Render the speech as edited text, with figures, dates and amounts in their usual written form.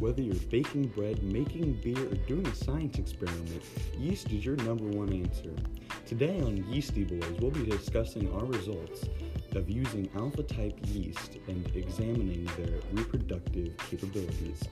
Whether you're baking bread, making beer, or doing a science experiment, yeast is your number one answer. Today on Yeasty Boys, we'll be discussing our results of using alpha-type yeast and examining their reproductive capabilities.